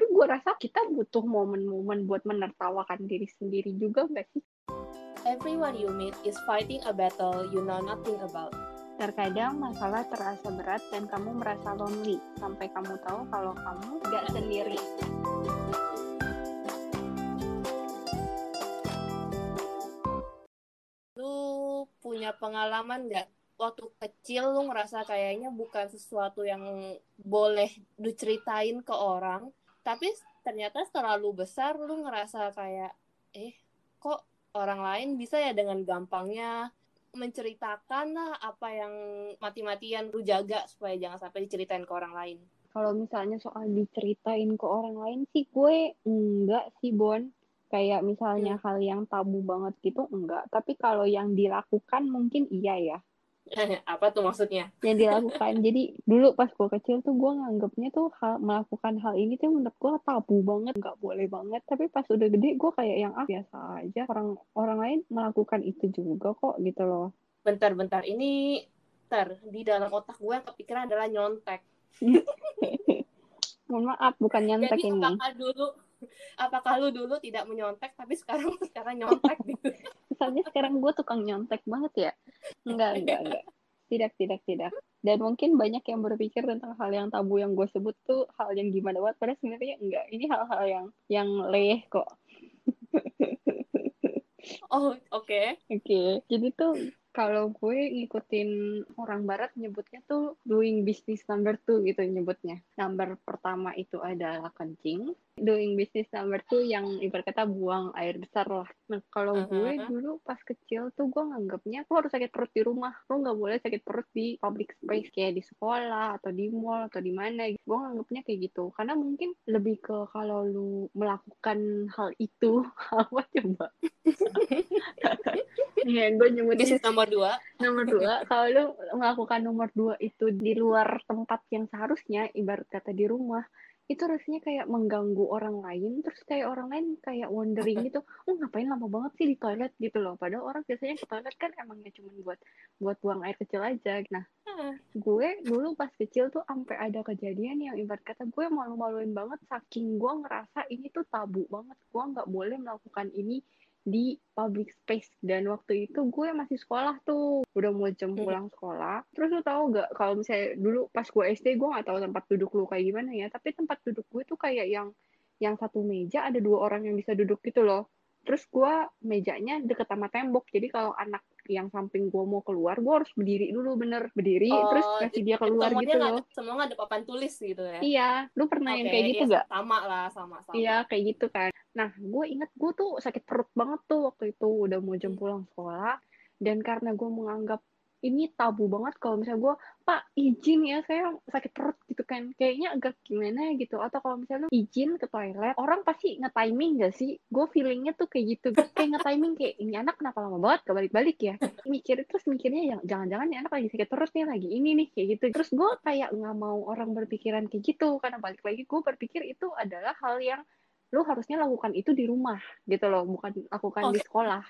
Tapi gue rasa kita butuh momen-momen buat menertawakan diri sendiri juga nggak sih? Everyone you meet is fighting a battle you know nothing about. Terkadang masalah terasa berat dan kamu merasa lonely sampai kamu tahu kalau kamu nggak sendiri. Lu punya pengalaman nggak? Waktu kecil lu ngerasa kayaknya bukan sesuatu yang boleh diceritain ke orang, tapi ternyata setelah lu besar lu ngerasa kayak, kok orang lain bisa ya dengan gampangnya menceritakan lah apa yang mati-matian lu jaga supaya jangan sampai diceritain ke orang lain. Kalau misalnya soal diceritain ke orang lain sih gue enggak sih, Bon. Kayak misalnya hal yang tabu banget gitu enggak. Tapi kalau yang dilakukan mungkin iya ya. Apa tuh maksudnya? Yang dilakukan. Jadi dulu pas gue kecil tuh gue nganggapnya tuh melakukan hal ini tuh menurut gue tabu banget, gak boleh banget. Tapi pas udah gede gue kayak yang biasa aja, orang lain melakukan itu juga kok gitu loh. Bentar-bentar ini di dalam otak gue yang kepikiran adalah nyontek. Mohon maaf, bukan nyontek. Jadi, ini apakah lu dulu tidak menyontek tapi sekarang nyontek gitu? Misalnya sekarang gue tukang nyontek banget ya? Enggak. Tidak. Dan mungkin banyak yang berpikir tentang hal yang tabu yang gue sebut tuh hal yang gimana banget. Padahal sebenarnya enggak. Ini hal-hal yang leh kok. Oh, oke. Jadi tuh kalau gue ngikutin orang barat nyebutnya tuh doing business number 2 gitu nyebutnya. Number pertama itu adalah kencing. Doing business number 2 yang ibarat kata buang air besar lah. Nah, kalau gue dulu pas kecil tuh gue nganggapnya lo harus sakit perut di rumah. Lo gak boleh sakit perut di public space kayak di sekolah atau di mall atau di mana. Gue nganggapnya kayak gitu. Karena mungkin lebih ke kalau lu melakukan hal itu. Apa coba? Iya, gue nyebutnya nomor dua. Kalau lu melakukan nomor 2 itu di luar tempat yang seharusnya, ibarat kata di rumah, itu rasanya kayak mengganggu orang lain, terus kayak orang lain kayak wondering gitu, ngapain lama banget sih di toilet gitu loh. Padahal orang biasanya ke toilet kan emangnya cuma buat buang air kecil aja. Nah, gue dulu pas kecil tuh sampai ada kejadian yang ibarat kata gue malu-maluin banget saking gue ngerasa ini tuh tabu banget, gue nggak boleh melakukan ini di public space. Dan waktu itu gue masih sekolah tuh, udah mau jam pulang sekolah. Terus lo tau gak, kalau misalnya dulu pas gue SD, gue gak tahu tempat duduk lo kayak gimana ya, tapi tempat duduk gue tuh kayak yang satu meja ada 2 orang yang bisa duduk gitu loh. Terus gue mejanya deket sama tembok, jadi kalau anak yang samping gue mau keluar, gue harus berdiri dulu, bener berdiri, terus kasih dia keluar gitu loh. Semua gak ada papan tulis gitu ya? Iya, lu pernah yang kayak gitu gak? Sama. Iya, kayak gitu kan. Nah, gue inget gue tuh sakit perut banget tuh waktu itu, udah mau jam pulang sekolah. Dan karena gue menganggap ini tabu banget kalau misalnya gue, Pak, izin ya, saya sakit perut gitu kan. Kayaknya agak gimana gitu. Atau kalau misalnya lu izin ke toilet, orang pasti nge-timing gak sih? Gue feelingnya tuh kayak gitu. Kayak nge-timing kayak, ini anak kenapa lama banget gak balik-balik ya? Mikirnya jangan-jangan ini anak lagi sakit perut nih, lagi ini nih, kayak gitu. Terus gue kayak gak mau orang berpikiran kayak gitu. Karena balik lagi gue berpikir itu adalah hal yang lu harusnya lakukan itu di rumah gitu loh, bukan lakukan di sekolah.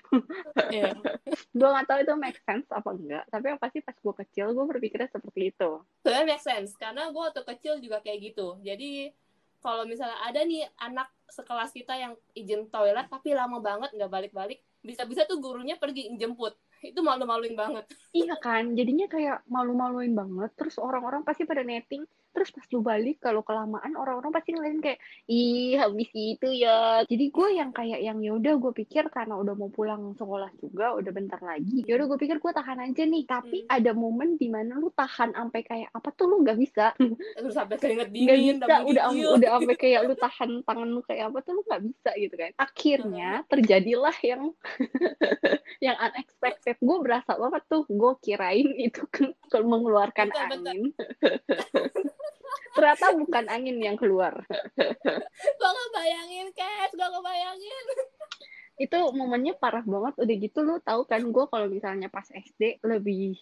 Gue gak tahu itu make sense apa enggak, tapi yang pasti pas gue kecil gue berpikirnya seperti itu. Sebenarnya make sense, karena gue waktu kecil juga kayak gitu. Jadi kalau misalnya ada nih anak sekelas kita yang izin toilet tapi lama banget gak balik-balik, bisa-bisa tuh gurunya pergi jemput. Itu malu-maluin banget. Iya kan, jadinya kayak malu-maluin banget. Terus orang-orang pasti pada netting. Terus pas lu balik, kalau kelamaan orang-orang pasti ngeliatin kayak, ih habis itu ya. Jadi gue yang kayak yang yaudah gue pikir karena udah mau pulang sekolah juga, udah bentar lagi, yaudah gue pikir gue tahan aja nih. Tapi ada momen dimana lu tahan sampai kayak apa tuh lu gak bisa. Terus sampai keringet dingin. Gak bisa, udah sampai kayak lu tahan tangan lu kayak apa tuh lu gak bisa gitu kan. Akhirnya terjadilah yang yang unexpected. Gue berasa banget tuh, gue kirain itu kalau mengeluarkan angin. Ternyata bukan angin yang keluar. Gue ngebayangin, Kes. Gue ngebayangin. Itu momennya parah banget. Udah gitu lo tau kan, gue kalau misalnya pas SD lebih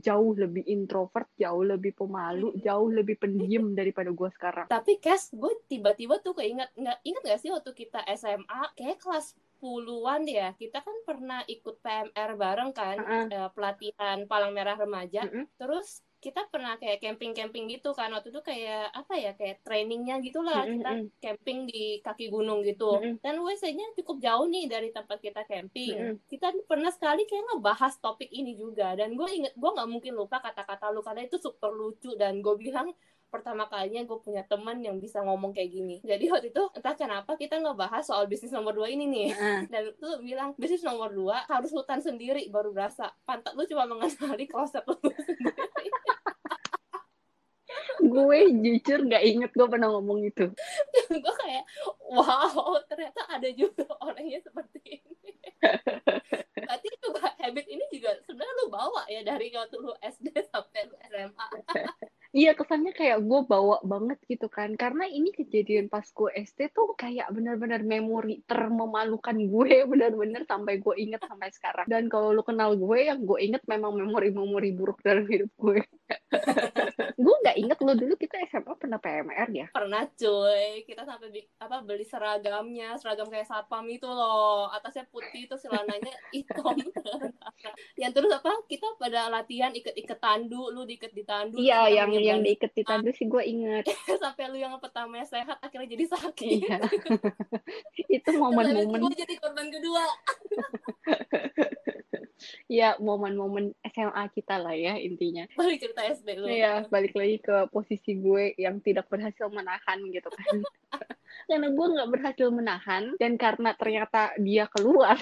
jauh lebih introvert, jauh lebih pemalu, jauh lebih pendiam daripada gue sekarang. Tapi Kes, gue tiba-tiba tuh ingat gak sih waktu kita SMA, kayak kelas 10-an ya, kita kan pernah ikut PMR bareng kan, pelatihan Palang Merah Remaja. Terus kita pernah kayak camping-camping gitu kan, waktu itu kayak apa ya, kayak trainingnya gitulah, kita camping di kaki gunung gitu, dan WC-nya cukup jauh nih dari tempat kita camping. Kita pernah sekali kayak ngebahas topik ini juga, dan gue inget, gue nggak mungkin lupa kata-kata lu karena itu super lucu, dan gue bilang pertama kalinya gue punya teman yang bisa ngomong kayak gini. Jadi waktu itu entah kenapa kita ngebahas soal bisnis nomor 2 ini nih. Dan lu bilang bisnis nomor 2 harus hutan sendiri baru berasa. Pantat lu cuma mengenali kloset lu sendiri. Gue jujur gak inget gue pernah ngomong itu. Gue kayak wow, ternyata ada juga orangnya seperti ini. Berarti itu habit ini juga sebenarnya lu bawa ya dari waktu lu SD sampai lu SMA. Iya, kesannya kayak gue bawa banget gitu kan. Karena ini kejadian pas gue SD tuh kayak benar-benar memori termemalukan gue, benar-benar sampai gue inget sampai sekarang. Dan kalau lo kenal gue, yang gue inget memang memori-memori buruk dalam hidup gue. Gue nggak inget lo dulu kita SMA pernah PMR ya? Pernah cuy, kita sampai beli seragamnya, seragam kayak satpam itu loh, atasnya putih, terus celananya hitam. Yang terus apa? Kita pada latihan iket-iket tandu, lu diiket di tandu. Iya, yang diiket di tandu sih gue inget. Sampai lu yang pertamanya sehat akhirnya jadi sakit. Iya. Itu momen-momen. Gue jadi korban kedua. Ya, momen-momen SMA kita lah ya intinya. Balik cerita SD lu. Iya, balik lagi ke posisi gue yang tidak berhasil menahan gitu kan. Karena gue gak berhasil menahan, dan karena ternyata dia keluar.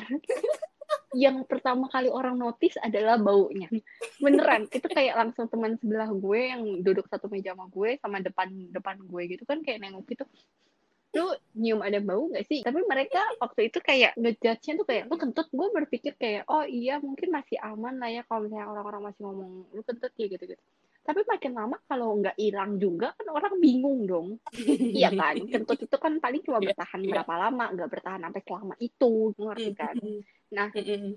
Yang pertama kali orang notice adalah baunya. Beneran, itu kayak langsung teman sebelah gue yang duduk satu meja sama gue, sama depan gue gitu kan, kayak nengok gitu. Lu nyium ada bau gak sih? Tapi mereka waktu itu kayak ngejudge-nya tuh kayak, lu kentut. Gue berpikir kayak, oh iya mungkin masih aman lah ya kalau misalnya orang-orang masih ngomong lu kentut ya gitu-gitu. Tapi makin lama kalau nggak hilang juga kan orang bingung dong. Iya kan? Kentut itu kan paling cuma bertahan berapa lama, nggak bertahan sampai selama itu, ngerti kan? Nah,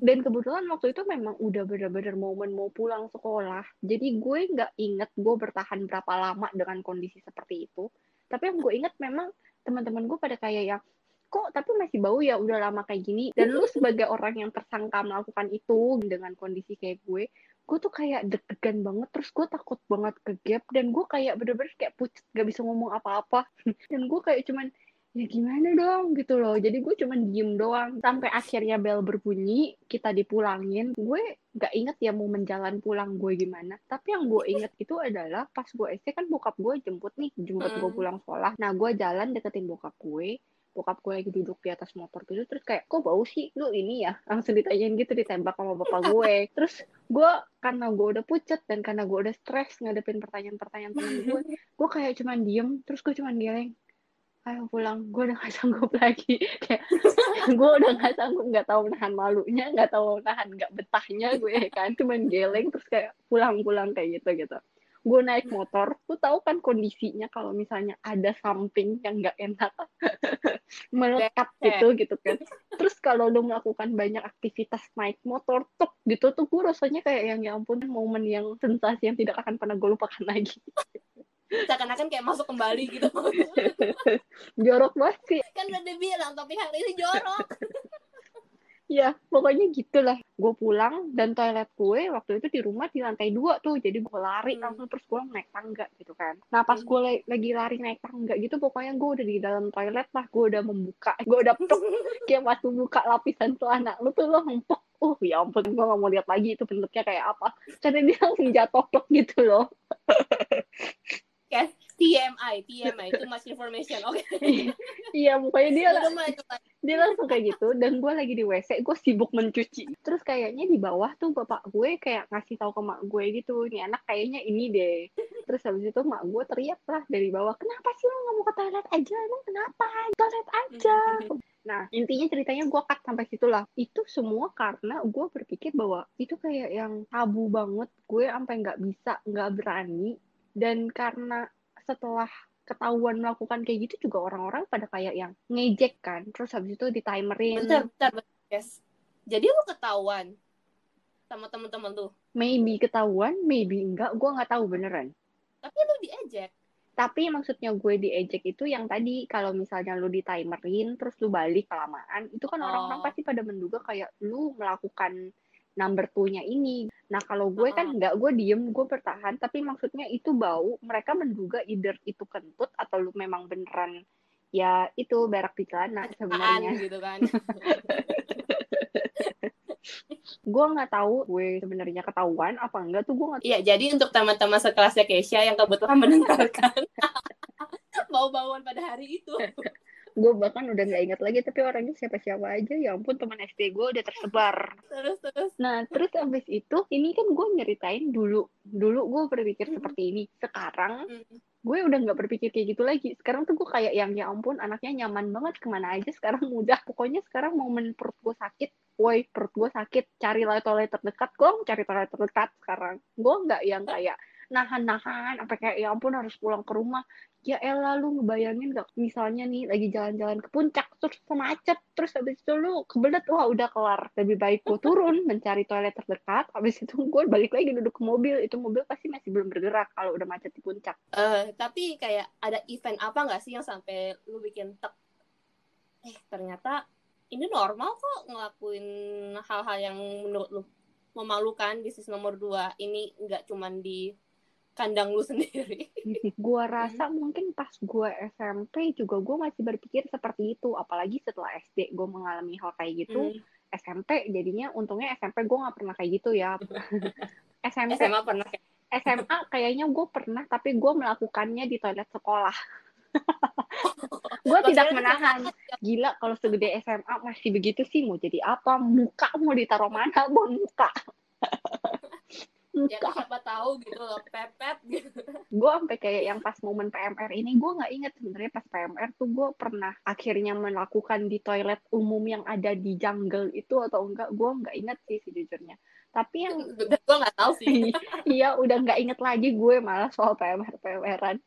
dan kebetulan waktu itu memang udah benar-benar momen mau pulang sekolah. Jadi gue nggak inget gue bertahan berapa lama dengan kondisi seperti itu. Tapi yang gue inget memang teman-teman gue pada kayak yang, kok tapi masih bau ya, udah lama kayak gini. Dan lu sebagai orang yang tersangka melakukan itu dengan kondisi kayak gue tuh kayak deg-degan banget, terus gue takut banget ke gap, dan gue kayak bener-bener kayak pucet, gak bisa ngomong apa-apa. Dan gue kayak cuman, ya gimana dong gitu loh, jadi gue cuman diem doang, sampai akhirnya bel berbunyi, kita dipulangin. Gue gak inget ya mau menjalan pulang gue gimana, tapi yang gue inget itu adalah pas gue SD kan bokap gue jemput gue pulang sekolah. Nah gue jalan deketin bokap gue lagi duduk di atas motor gitu, terus kayak, kok bau sih lu ini ya? Langsung ditanyain gitu, ditembak sama bapak gue. Terus gue, karena gue udah pucet dan karena gue udah stres ngadepin pertanyaan-pertanyaan temen gue kayak cuman diem, terus gue cuman geleng, ayo pulang, gue udah gak sanggup lagi. Kayak, gue udah gak sanggup, gak tahu nahan malunya, gak tahu nahan gak betahnya gue kan, cuman geleng, terus kayak pulang-pulang kayak gitu-gitu. Gue naik motor, gue tahu kan kondisinya kalau misalnya ada something yang nggak enak melekat gitu kan. Terus kalau lo melakukan banyak aktivitas naik motor tuk gitu tuh, gue rasanya kayak yang ya ampun, momen yang sensasi yang tidak akan pernah gue lupakan lagi. Seakan-akan kayak masuk kembali gitu. Jorok banget sih. Kan udah bilang tapi hari ini jorok. Ya, pokoknya gitulah. Gue pulang, dan toilet gue waktu itu di rumah di lantai 2 tuh. Jadi gue lari langsung, terus gue naik tangga gitu kan. Nah, pas gue lagi lari naik tangga gitu, pokoknya gue udah di dalam toilet lah. Gue udah membuka, gue udah kayak waktu buka lapisan celana. Lu tuh lo ngempok. Ya ampun, gue gak mau lihat lagi itu bentuknya kayak apa. Karena dia langsung jatuh gitu loh. Yes, TMI, too much information, oke. Iya, pokoknya dia langsung kayak gitu, dan gue lagi di WC, gue sibuk mencuci. Terus kayaknya di bawah tuh bapak gue kayak ngasih tahu ke mak gue gitu, nih anak kayaknya ini deh. Terus habis itu mak gue teriak lah dari bawah, kenapa sih lo gak mau ke toilet aja, emang kenapa? Toilet aja. Nah, intinya ceritanya gue cut sampai situ lah. Itu semua karena gue berpikir bahwa itu kayak yang tabu banget, gue sampai gak bisa, gak berani. Dan karena setelah ketahuan melakukan kayak gitu juga orang-orang pada kayak yang ngejek kan, terus habis itu ditimerin. Bentar, yes. Jadi lu ketahuan sama teman-teman tuh? Maybe ketahuan, maybe enggak, gue nggak tahu beneran. Tapi lu diejek? Tapi maksudnya gue diejek itu yang tadi, kalau misalnya lu ditimerin terus lu balik kelamaan, itu kan orang-orang pasti pada menduga kayak lu melakukan number 2-nya ini. Nah, kalau gue kan enggak, gue diem, gue bertahan, tapi maksudnya itu bau, mereka menduga either itu kentut atau lu memang beneran ya itu berak di celana sebenarnya gitu kan. Gue nggak tahu gue sebenarnya ketahuan apa enggak tuh, gue nggak. Iya, jadi untuk teman-teman sekelasnya Keisha yang kebetulan mendengarkan bau-bauan pada hari itu, gue bahkan udah nggak ingat lagi, tapi orangnya siapa-siapa aja, ya ampun, teman SD gue udah tersebar. Terus. Nah, terus abis itu, ini kan gue nyeritain dulu gue berpikir seperti ini. Sekarang gue udah nggak berpikir kayak gitu lagi. Sekarang tuh gue kayak yang ya ampun, anaknya nyaman banget kemana aja. Sekarang mudah, pokoknya sekarang momen perut gue sakit, woi perut gue sakit, cari toilet terdekat, gue mau cari toilet terdekat sekarang. Gue nggak yang kayak nahan-nahan sampai kayak ya ampun harus pulang ke rumah. Ya elah, lu ngebayangin gak, misalnya nih lagi jalan-jalan ke puncak terus macet, terus habis itu lu kebelet, wah udah kelar. Lebih baik gue turun mencari toilet terdekat, habis itu gue balik lagi duduk ke mobil, itu mobil pasti masih belum bergerak kalau udah macet di puncak. Tapi kayak ada event apa gak sih yang sampai lu bikin tek, ternyata ini normal kok ngelakuin hal-hal yang menurut lu memalukan, bisnis nomor 2 ini gak cuman di kandang lu sendiri. Gua rasa mungkin pas gue SMP juga gue masih berpikir seperti itu, apalagi setelah SD gue mengalami hal kayak gitu. SMP jadinya, untungnya SMP gue nggak pernah kayak gitu ya. SMP SMA pernah, SMA kayaknya gue pernah, tapi gue melakukannya di toilet sekolah. Gue tidak menahan. Gila, kalau segede SMA masih begitu sih, mau jadi apa? Muka mau ditaruh mana? Mau muka. Ya kan, siapa tahu gitu loh, pepet gitu. Gue sampai kayak yang pas momen PMR ini, gue nggak inget sebenarnya pas PMR tuh gue pernah akhirnya melakukan di toilet umum yang ada di jungle itu atau enggak, gue nggak inget sih sejujurnya. Tapi yang gue nggak tahu sih. Iya, udah nggak inget lagi gue malah soal PMR-an.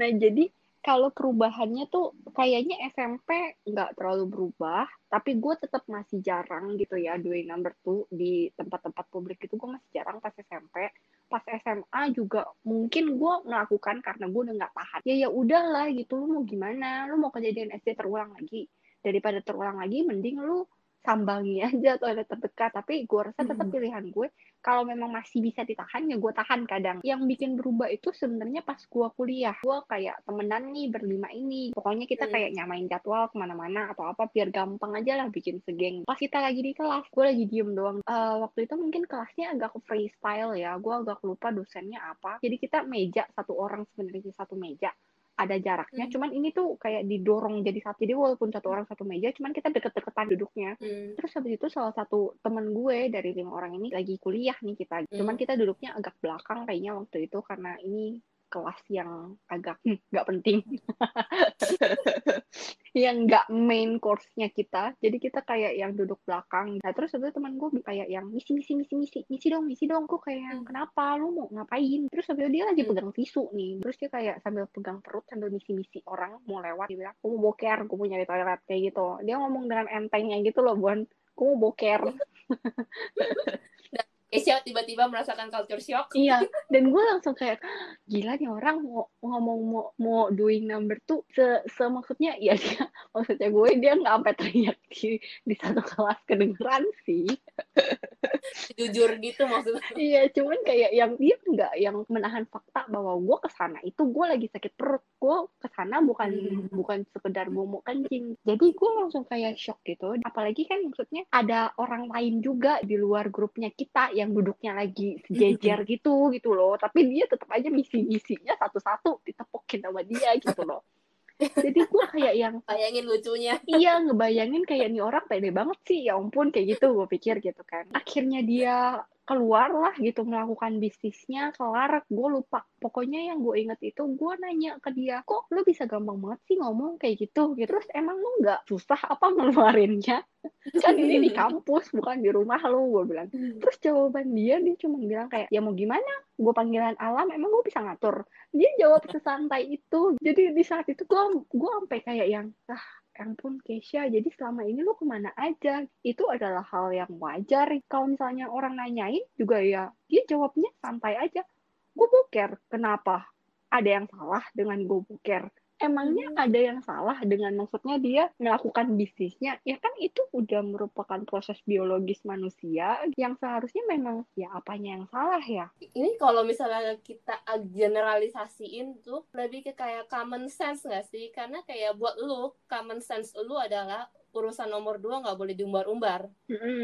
Nah, jadi kalau perubahannya tuh kayaknya SMP nggak terlalu berubah, tapi gue tetap masih jarang gitu ya, doing number 2 di tempat-tempat publik itu gue masih jarang pas SMP. Pas SMA juga mungkin gue melakukan karena gue udah nggak tahan. Ya udahlah gitu, lu mau gimana, lu mau kejadian SD terulang lagi. Daripada terulang lagi, mending lu sambangi aja toilet terdekat. Tapi gue rasa tetap pilihan gue, kalau memang masih bisa ditahan ya gue tahan kadang. Yang bikin berubah itu sebenarnya pas gue kuliah. Gue kayak temenan nih berlima ini, pokoknya kita kayak nyamain jadwal kemana-mana atau apa, biar gampang aja lah bikin segeng. Pas kita lagi di kelas, gue lagi diem doang. Waktu itu mungkin kelasnya agak freestyle ya, gue agak lupa dosennya apa. Jadi kita meja, satu orang sebenarnya satu meja, ada jaraknya, cuman ini tuh kayak didorong jadi satu. Jadi walaupun satu orang satu meja, cuman kita deket-deketan duduknya. Terus habis itu salah satu temen gue dari 5 orang ini lagi kuliah nih kita. Cuman kita duduknya agak belakang kayaknya waktu itu, karena ini kelas yang agak nggak penting. Yang nggak main course-nya kita, jadi kita kayak yang duduk belakang. Nah terus habis itu teman gue kayak yang misi dong. Gue kayak yang kenapa, lu mau ngapain? Terus habis itu dia lagi pegang tisu nih, terus dia kayak sambil pegang perut sambil misi-misi orang mau lewat. Dia bilang, gue mau boker, gue mau nyari toilet, kayak gitu. Dia ngomong dengan entengnya gitu loh, Bon, gue mau boker. Keisha tiba-tiba merasakan culture shock. Iya, dan gue langsung kayak, gila nih orang mau doing number 2, maksudnya, ya dia, maksudnya gue, dia nggak sampai teriak di satu kelas, kedengeran sih. Jujur gitu maksudnya. Iya, cuman kayak yang dia nggak yang menahan fakta bahwa gue kesana itu gue lagi sakit perut, gue kesana bukan sekedar gue mau kencing. Jadi gue langsung kayak shock gitu, apalagi kan maksudnya ada orang lain juga di luar grupnya kita yang duduknya lagi sejajar gitu loh, tapi dia tetap aja misi-misinya satu-satu ditepokin sama dia gitu loh. Jadi gue kayak yang bayangin lucunya. Iya, ngebayangin kayak nih orang pede banget sih, ya ampun, kayak gitu gue pikir gitu kan. Akhirnya dia keluar lah gitu, melakukan bisnisnya, kelar. Gue lupa, pokoknya yang gue inget itu gue nanya ke dia, kok lu bisa gampang banget sih ngomong kayak gitu. Terus emang lu gak susah apa ngeluarinnya? Kan ini di kampus, bukan di rumah lu, gue bilang. Terus jawaban dia cuma bilang kayak, ya mau gimana? Gue panggilan alam, emang gue bisa ngatur? Dia jawab sesantai itu. Jadi di saat itu gue sampai kayak yang, ampun Keisha, jadi selama ini lu kemana aja? Itu adalah hal yang wajar. Kalau misalnya orang nanyain juga ya, dia jawabnya santai aja. Gue boker, kenapa? Ada yang salah dengan gue boker? Emangnya ada yang salah dengan maksudnya dia melakukan bisnisnya? Ya kan itu udah merupakan proses biologis manusia yang seharusnya memang ya apanya yang salah ya? Ini kalau misalnya kita generalisasiin tuh lebih ke kayak common sense gak sih? Karena kayak buat lu, common sense lu adalah urusan nomor 2 nggak boleh diumbar-umbar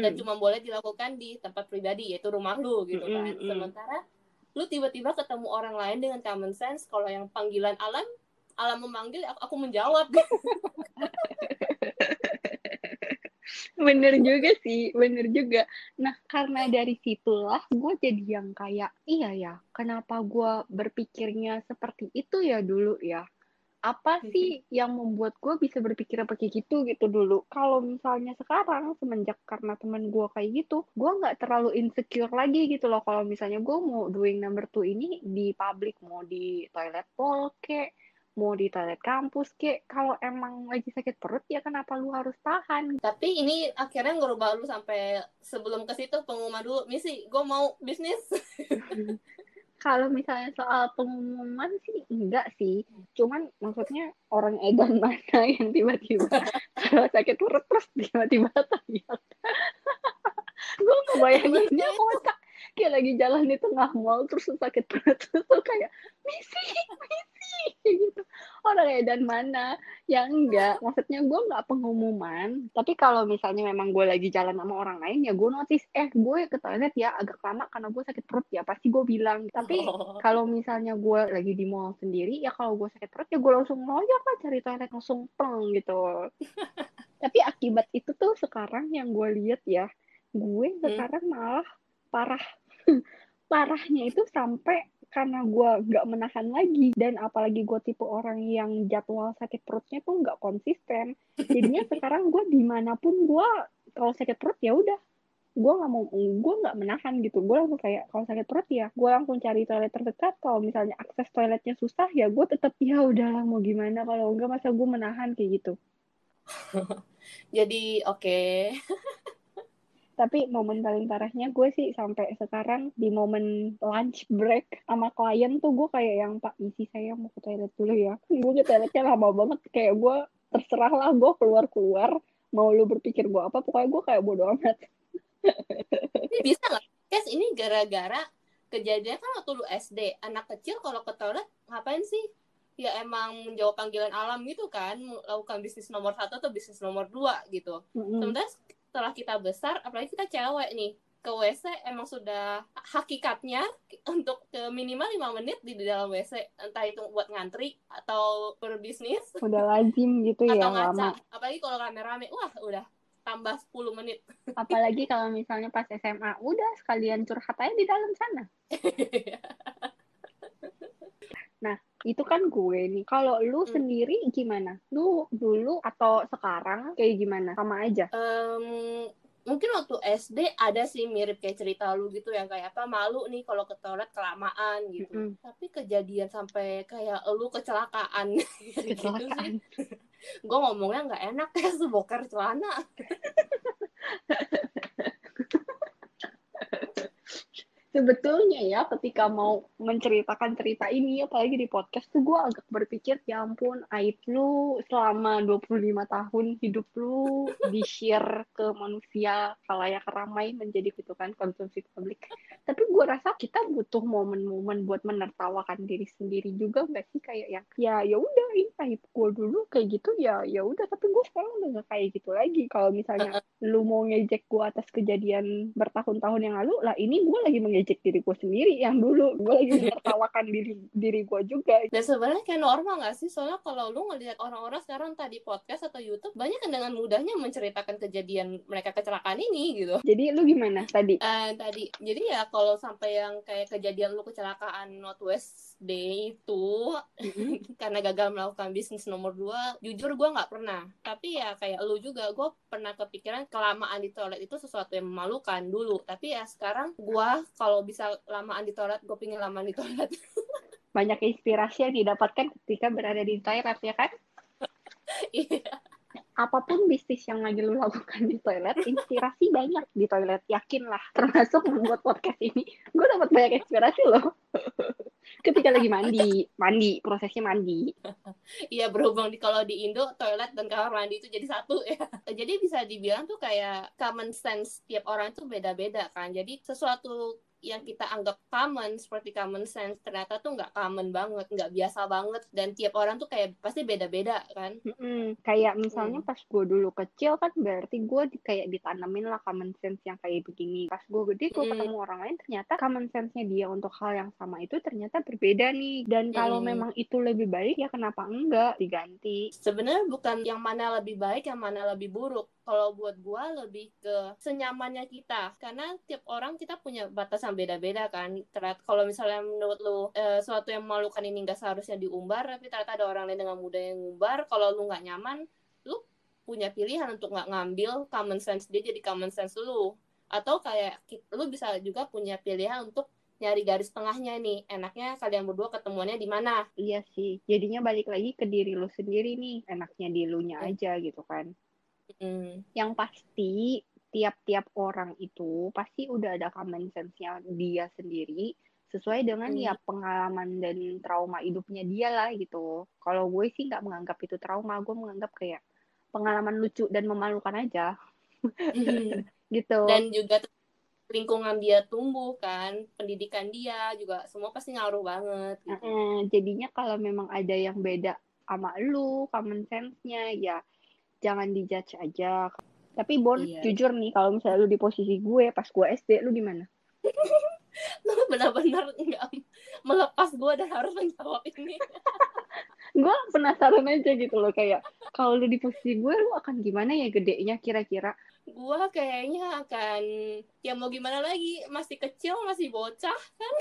dan cuma boleh dilakukan di tempat pribadi yaitu rumah lu gitu kan. Sementara lu tiba-tiba ketemu orang lain dengan common sense kalau yang panggilan alam memanggil aku menjawab. Bener juga sih, bener juga. Nah, karena dari situlah gue jadi yang kayak iya ya, kenapa gue berpikirnya seperti itu ya dulu ya. Apa sih yang membuat gue bisa berpikir kayak gitu dulu. Kalau misalnya sekarang, semenjak karena teman gue kayak gitu, gue gak terlalu insecure lagi gitu loh. Kalau misalnya gue mau doing number 2 ini di public, mau di toilet bowl kek, mau di toilet kampus kek, kalau emang lagi sakit perut ya kenapa lu harus tahan. Tapi ini akhirnya ngerubah lu sampai sebelum ke situ pengumuman dulu, misi gue mau bisnis. Kalau misalnya soal pengumuman sih enggak sih, cuman maksudnya orang edan mana yang tiba-tiba kalau sakit perut terus tiba-tiba tayang. Gue ngebayanginnya otak kayak lagi jalan di tengah mall terus sakit perut terus kayak misi gitu. Orang edan mana yang enggak, maksudnya gue enggak pengumuman, tapi kalau misalnya memang gue lagi jalan sama orang lain ya gue notice gue ke toilet ya agak lama karena gue sakit perut ya pasti gue bilang. Tapi kalau misalnya gue lagi di mall sendiri ya kalau gue sakit perut ya gue langsung loyok lah cari toilet langsung pleng gitu. Tapi akibat itu tuh sekarang yang gue lihat ya, gue sekarang malah parahnya itu sampai karena gue nggak menahan lagi, dan apalagi gue tipe orang yang jadwal sakit perutnya tuh nggak konsisten, jadinya sekarang gue dimanapun gue kalau sakit perut ya udah gue nggak mau, gue nggak menahan gitu, gue langsung kayak kalau sakit perut ya gue langsung cari toilet terdekat. Kalau misalnya akses toiletnya susah ya gue tetap ya udahlah mau gimana, kalau enggak masa gue menahan kayak gitu. Jadi oke. Tapi momen paling parahnya gue sih sampai sekarang di momen lunch break sama klien tuh gue kayak yang, Pak, misi saya mau ke toilet dulu ya. Gue ke toiletnya lama banget, kayak gue terserah lah, gue keluar-keluar. Mau lu berpikir gue apa, pokoknya gue kayak bodo amat. Ini bisa gak? Kes ini gara-gara kejadian kan waktu lu SD. Anak kecil kalau ke toilet ngapain sih? Ya emang menjawab panggilan alam gitu kan, melakukan bisnis nomor 1 atau bisnis nomor 2 gitu. Sementara setelah kita besar, apalagi kita cewek nih, ke WC emang sudah hakikatnya untuk ke minimal 5 menit di dalam WC, entah itu buat ngantri atau berbisnis. Udah lazim gitu ya, lama. Apalagi kalau rame-rame, wah udah tambah 10 menit. Apalagi kalau misalnya pas SMA, udah sekalian curhat aja di dalam sana. Nah, itu kan gue nih. Kalau lu sendiri gimana? Lu dulu atau sekarang kayak gimana? Sama aja? Mungkin waktu SD ada sih mirip kayak cerita lu gitu yang kayak apa malu nih kalau ke toilet kelamaan gitu. Tapi kejadian sampai kayak lu kecelakaan gitu sih. Gue ngomongnya nggak enak ya, sebokar celana. Sebetulnya ya ketika mau menceritakan cerita ini apalagi di podcast tuh gue agak berpikir ya ampun aib lu selama 25 tahun hidup lu di-share ke manusia kalayak ramai menjadi kutukan konsumsi publik. Tapi gue rasa kita butuh momen-momen buat menertawakan diri sendiri juga nggak sih, kayak yang ya udah ini aib gue dulu kayak gitu ya udah, tapi gue sekarang udah nggak kayak gitu lagi. Kalau misalnya lu mau ngejek gue atas kejadian bertahun-tahun yang lalu lah, ini gue lagi mengejek diri gue sendiri yang dulu gue lagi menertawakan diri gue juga. Dan sebenarnya kayak normal nggak sih, soalnya kalau lu ngelihat orang-orang sekarang tadi podcast atau YouTube banyak yang dengan mudahnya menceritakan kejadian mereka kecelakaan ini gitu. Jadi lu gimana tadi? Jadi ya kalau sampai yang kayak kejadian lu kecelakaan Northwest Day itu karena gagal melakukan bisnis nomor 2, jujur gue nggak pernah. Tapi ya kayak lu juga, gue pernah kepikiran kelamaan di toilet itu sesuatu yang memalukan dulu. Tapi ya sekarang gue kalau bisa lamaan di toilet, gue pingin lamaan di toilet. Banyak inspirasi yang didapatkan ketika berada di toilet, ya kan? Iya. Apapun bisnis yang lagi lu lakukan di toilet, inspirasi banyak di toilet, yakinlah. Termasuk membuat podcast ini, gue dapat banyak inspirasi loh. ketika lagi mandi prosesnya mandi. Iya, berhubung kalau di Indo toilet dan kamar mandi itu jadi satu ya. Jadi bisa dibilang tuh kayak common sense tiap orang tuh beda-beda kan. Jadi sesuatu yang kita anggap common seperti common sense ternyata tuh nggak common banget, nggak biasa banget, dan tiap orang tuh kayak pasti beda-beda kan. Kayak misalnya pas gue dulu kecil kan berarti gue kayak ditanamin lah common sense yang kayak begini. Pas gue gede gue ketemu orang lain, ternyata common sense-nya dia untuk hal yang sama itu ternyata berbeda nih, dan kalau memang itu lebih baik ya kenapa enggak diganti. Sebenarnya bukan yang mana lebih baik yang mana lebih buruk, kalau buat gue lebih ke senyamannya kita, karena tiap orang kita punya batasan beda-beda kan. Ternyata kalau misalnya menurut lu suatu yang memalukan ini nggak seharusnya diumbar, tapi ternyata ada orang lain dengan mudah yang ngumbar, kalau lu nggak nyaman lu punya pilihan untuk nggak ngambil common sense dia jadi common sense lu, atau kayak lu bisa juga punya pilihan untuk nyari garis tengahnya nih, enaknya kalian berdua ketemuannya di mana. Iya sih, jadinya balik lagi ke diri lu sendiri nih, enaknya di lu nya aja gitu kan. Yang pasti tiap-tiap orang itu pasti udah ada common sense-nya dia sendiri sesuai dengan ya pengalaman dan trauma hidupnya dia lah gitu. Kalau gue sih nggak menganggap itu trauma, gue menganggap kayak pengalaman lucu dan memalukan aja. Gitu. Dan juga lingkungan dia tumbuh kan, pendidikan dia juga semua pasti ngaruh banget. Gitu. Jadinya kalau memang ada yang beda sama lu common sense-nya ya jangan dijudge aja. Tapi Bon, jujur nih, kalau misalnya lu di posisi gue pas gue SD, lu gimana? Lu benar-benar nggak melepas gue dan harus menjawab ini. Gue penasaran aja gitu loh, kayak kalau lu di posisi gue, lu akan gimana ya gedenya kira-kira? Gue kayaknya akan, ya mau gimana lagi, masih kecil, masih bocah kan?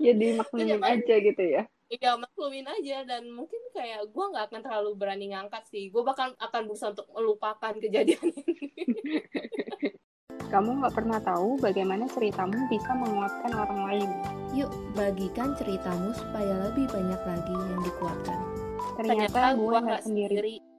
Ya dimaklumin aja gitu ya. Iya, maklumin aja, dan mungkin kayak gue nggak akan terlalu berani ngangkat sih. Gue bahkan akan berusaha untuk melupakan kejadian ini. Kamu nggak pernah tahu bagaimana ceritamu bisa menguatkan orang lain. Yuk, bagikan ceritamu supaya lebih banyak lagi yang dikuatkan. Ternyata gue nggak sendiri.